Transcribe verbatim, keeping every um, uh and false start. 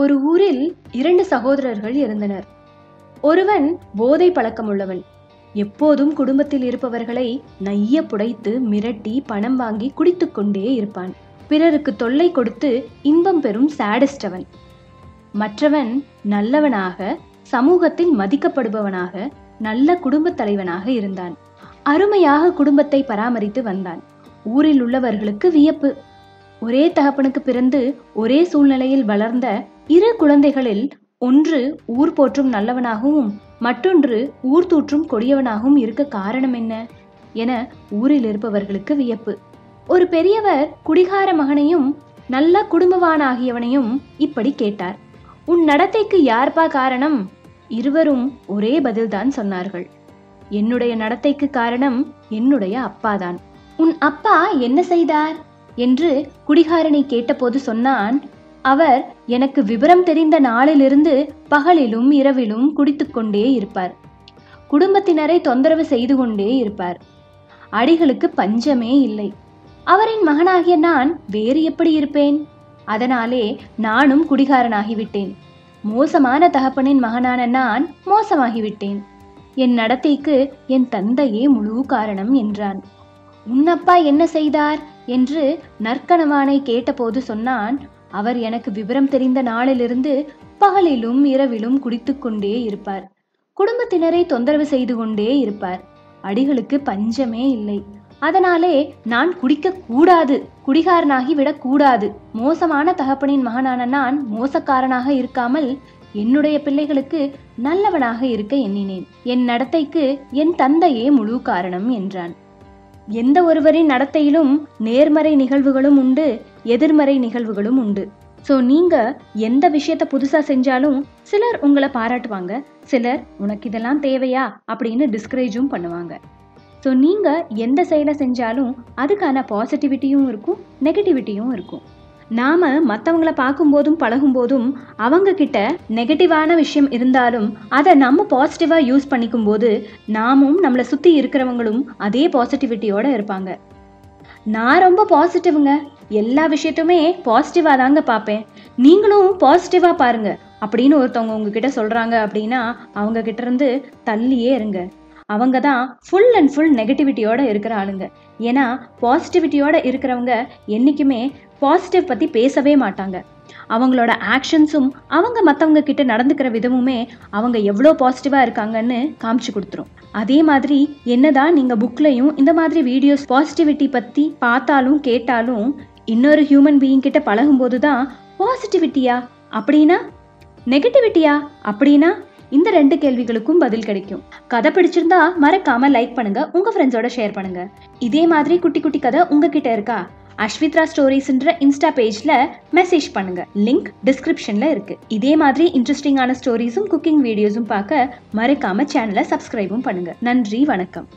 ஒரு ஊரில் இரண்டு சகோதரர்கள் இருந்தனர். ஒருவன் போதை பழக்கம் உள்ளவன். எப்போதும் குடும்பத்தில் இருப்பவர்களை நைய புடைத்து மிரட்டி பணம் வாங்கி குடித்துக் கொண்டே இருப்பான். பிறருக்கு தொல்லை கொடுத்து இன்பம் பெறும் சாடிஸ்டவன். மற்றவன் நல்லவனாக, சமூகத்தில் மதிக்கப்படுபவனாக, நல்ல குடும்பத் தலைவனாக இருந்தான். அருமையாக குடும்பத்தை பராமரித்து வந்தான். ஊரில் உள்ளவர்களுக்கு வியப்பு. ஒரே தகப்பனுக்கு பிறந்து ஒரே சூழ்நிலையில் வளர்ந்த இரு குழந்தைகளில் ஒன்று ஊர் போற்றும் நல்லவனாகவும் மற்றொன்று ஊர் தூற்றும் கொடியவனாகவும் இருக்க காரணம் என்ன என ஊரில் இருப்பவர்களுக்கு வியப்பு. ஒரு பெரியவர் குடிகார மகனையும் நல்ல குடும்பவானாகியவனையும் இப்படி கேட்டார், உன் நடத்தைக்கு யார்பா காரணம்? இருவரும் ஒரே பதில்தான் சொன்னார்கள். என்னுடைய நடத்தைக்கு காரணம் என்னுடைய அப்பாதான். உன் அப்பா என்ன செய்தார் என்று குடிகாரனை கேட்டபோது சொன்னான், அவர் எனக்கு விபரம் தெரிந்த நாளிலிருந்து பகலிலும் இரவிலும் குடித்துக்கொண்டே இருப்பார். குடும்பத்தினரை தொந்தரவு செய்து கொண்டே இருப்பார். அடிகளுக்கு பஞ்சமே இல்லை. அவரின் மகனாகிய நான் வேறு எப்படி இருப்பேன்? அதனாலே நானும் குடிகாரனாகிவிட்டேன். மோசமான தகப்பனின் மகனான நான் மோசமாகிவிட்டேன். என் நடத்தைக்கு என் தந்தையே முழு காரணம் என்றான். உன் அப்பா என்ன செய்தார் என்று நற்கணவானை கேட்டபோது சொன்னான், அவர் எனக்கு விவரம் தெரிந்த நாளிலிருந்து பகலிலும் இரவிலும் குடித்துக்கொண்டே இருப்பார். குடும்பத்தினரை தொந்தரவு செய்து கொண்டே இருப்பார். அடிகளுக்கு பஞ்சமே இல்லை. அதனாலே நான் குடிக்க கூடாது, குடிகாரனாகி விடக்கூடாது. மோசமான தகப்பனின் மகனான நான் மோசக்காரனாக இருக்காமல் என்னுடைய பிள்ளைகளுக்கு நல்லவனாக இருக்க எண்ணினேன். என் நடத்தைக்கு என் தந்தையே முழு காரணம் என்றான். எந்த ஒருவரின் நடத்தையிலும் நேர்மறை நிகழ்வுகளும் உண்டு, எதிர்மறை நிகழ்வுகளும் உண்டு. ஸோ நீங்கள் எந்த விஷயத்த புதுசாக செஞ்சாலும் சிலர் உங்களை பாராட்டுவாங்க, சிலர் உனக்கு இதெல்லாம் தேவையா அப்படின்னு டிஸ்கரேஜும் பண்ணுவாங்க. ஸோ நீங்கள் எந்த செயலை செஞ்சாலும் அதுக்கான பாசிட்டிவிட்டியும் இருக்கும், நெகட்டிவிட்டியும் இருக்கும். நாம் மற்றவங்களை பார்க்கும்போதும் பழகும்போதும் அவங்கக்கிட்ட நெகட்டிவான விஷயம் இருந்தாலும் அதை நம்ம பாசிட்டிவாக யூஸ் பண்ணிக்கும் போது நாமும் நம்மளை சுற்றி இருக்கிறவங்களும் அதே பாசிட்டிவிட்டியோடு இருப்பாங்க. நான் ரொம்ப பாசிட்டிவ்ங்க, எல்லா விஷயத்துமே பாசிட்டிவாக தாங்க பார்ப்பேன், நீங்களும் பாசிட்டிவாக பாருங்கள் அப்படின்னு ஒருத்தவங்க உங்ககிட்ட சொல்கிறாங்க அப்படின்னா அவங்கக்கிட்ட இருந்து தள்ளியே இருங்க. அவங்க தான் ஃபுல் அண்ட் ஃபுல் நெகட்டிவிட்டியோடு இருக்கிற ஆளுங்க. ஏன்னா பாசிட்டிவிட்டியோடு இருக்கிறவங்க என்றைக்குமே பாசிட்டிவ் பற்றி பேசவே மாட்டாங்க. அவங்களோட ஆக்ஷன்ஸும் அவங்க மற்றவங்க கிட்ட நடந்துக்கிற விதமுமே அவங்க எவ்வளோ பாசிட்டிவாக இருக்காங்கன்னு காமிச்சு கொடுத்துரும். அதே மாதிரி என்னதான் நீங்கள் புக்லையும் இந்த மாதிரி வீடியோஸ் பாசிட்டிவிட்டி பற்றி பார்த்தாலும் கேட்டாலும் இன்னொரு ஹியூமன் பீயிங் கிட்ட பழகும்போது தான் பாசிட்டிவிட்டியா அப்படின்னா நெகட்டிவிட்டியா அப்படின்னா இந்த ரெண்டு கேள்விகளுக்கும் பதில் கிடைக்கும். கதை பிடிச்சிருந்தா மறக்காம லைக் பண்ணுங்க, உங்க ஃப்ரெண்ட்ஸோட ஷேர் பண்ணுங்க. இதே மாதிரி குட்டி குட்டி கதை உங்ககிட்ட இருக்கா? அஸ்வித்ரா ஸ்டோரிஸ்ன்ற இன்ஸ்டா பேஜ்ல மெசேஜ் பண்ணுங்க, லிங்க் டிஸ்கிரிப்ஷன்ல இருக்கு. இதே மாதிரி இன்ட்ரெஸ்டிங்கான ஸ்டோரிஸும் குக்கிங் வீடியோஸும் பார்க்க மறக்காம சேனலை சப்ஸ்கிரைபும் பண்ணுங்க. நன்றி, வணக்கம்.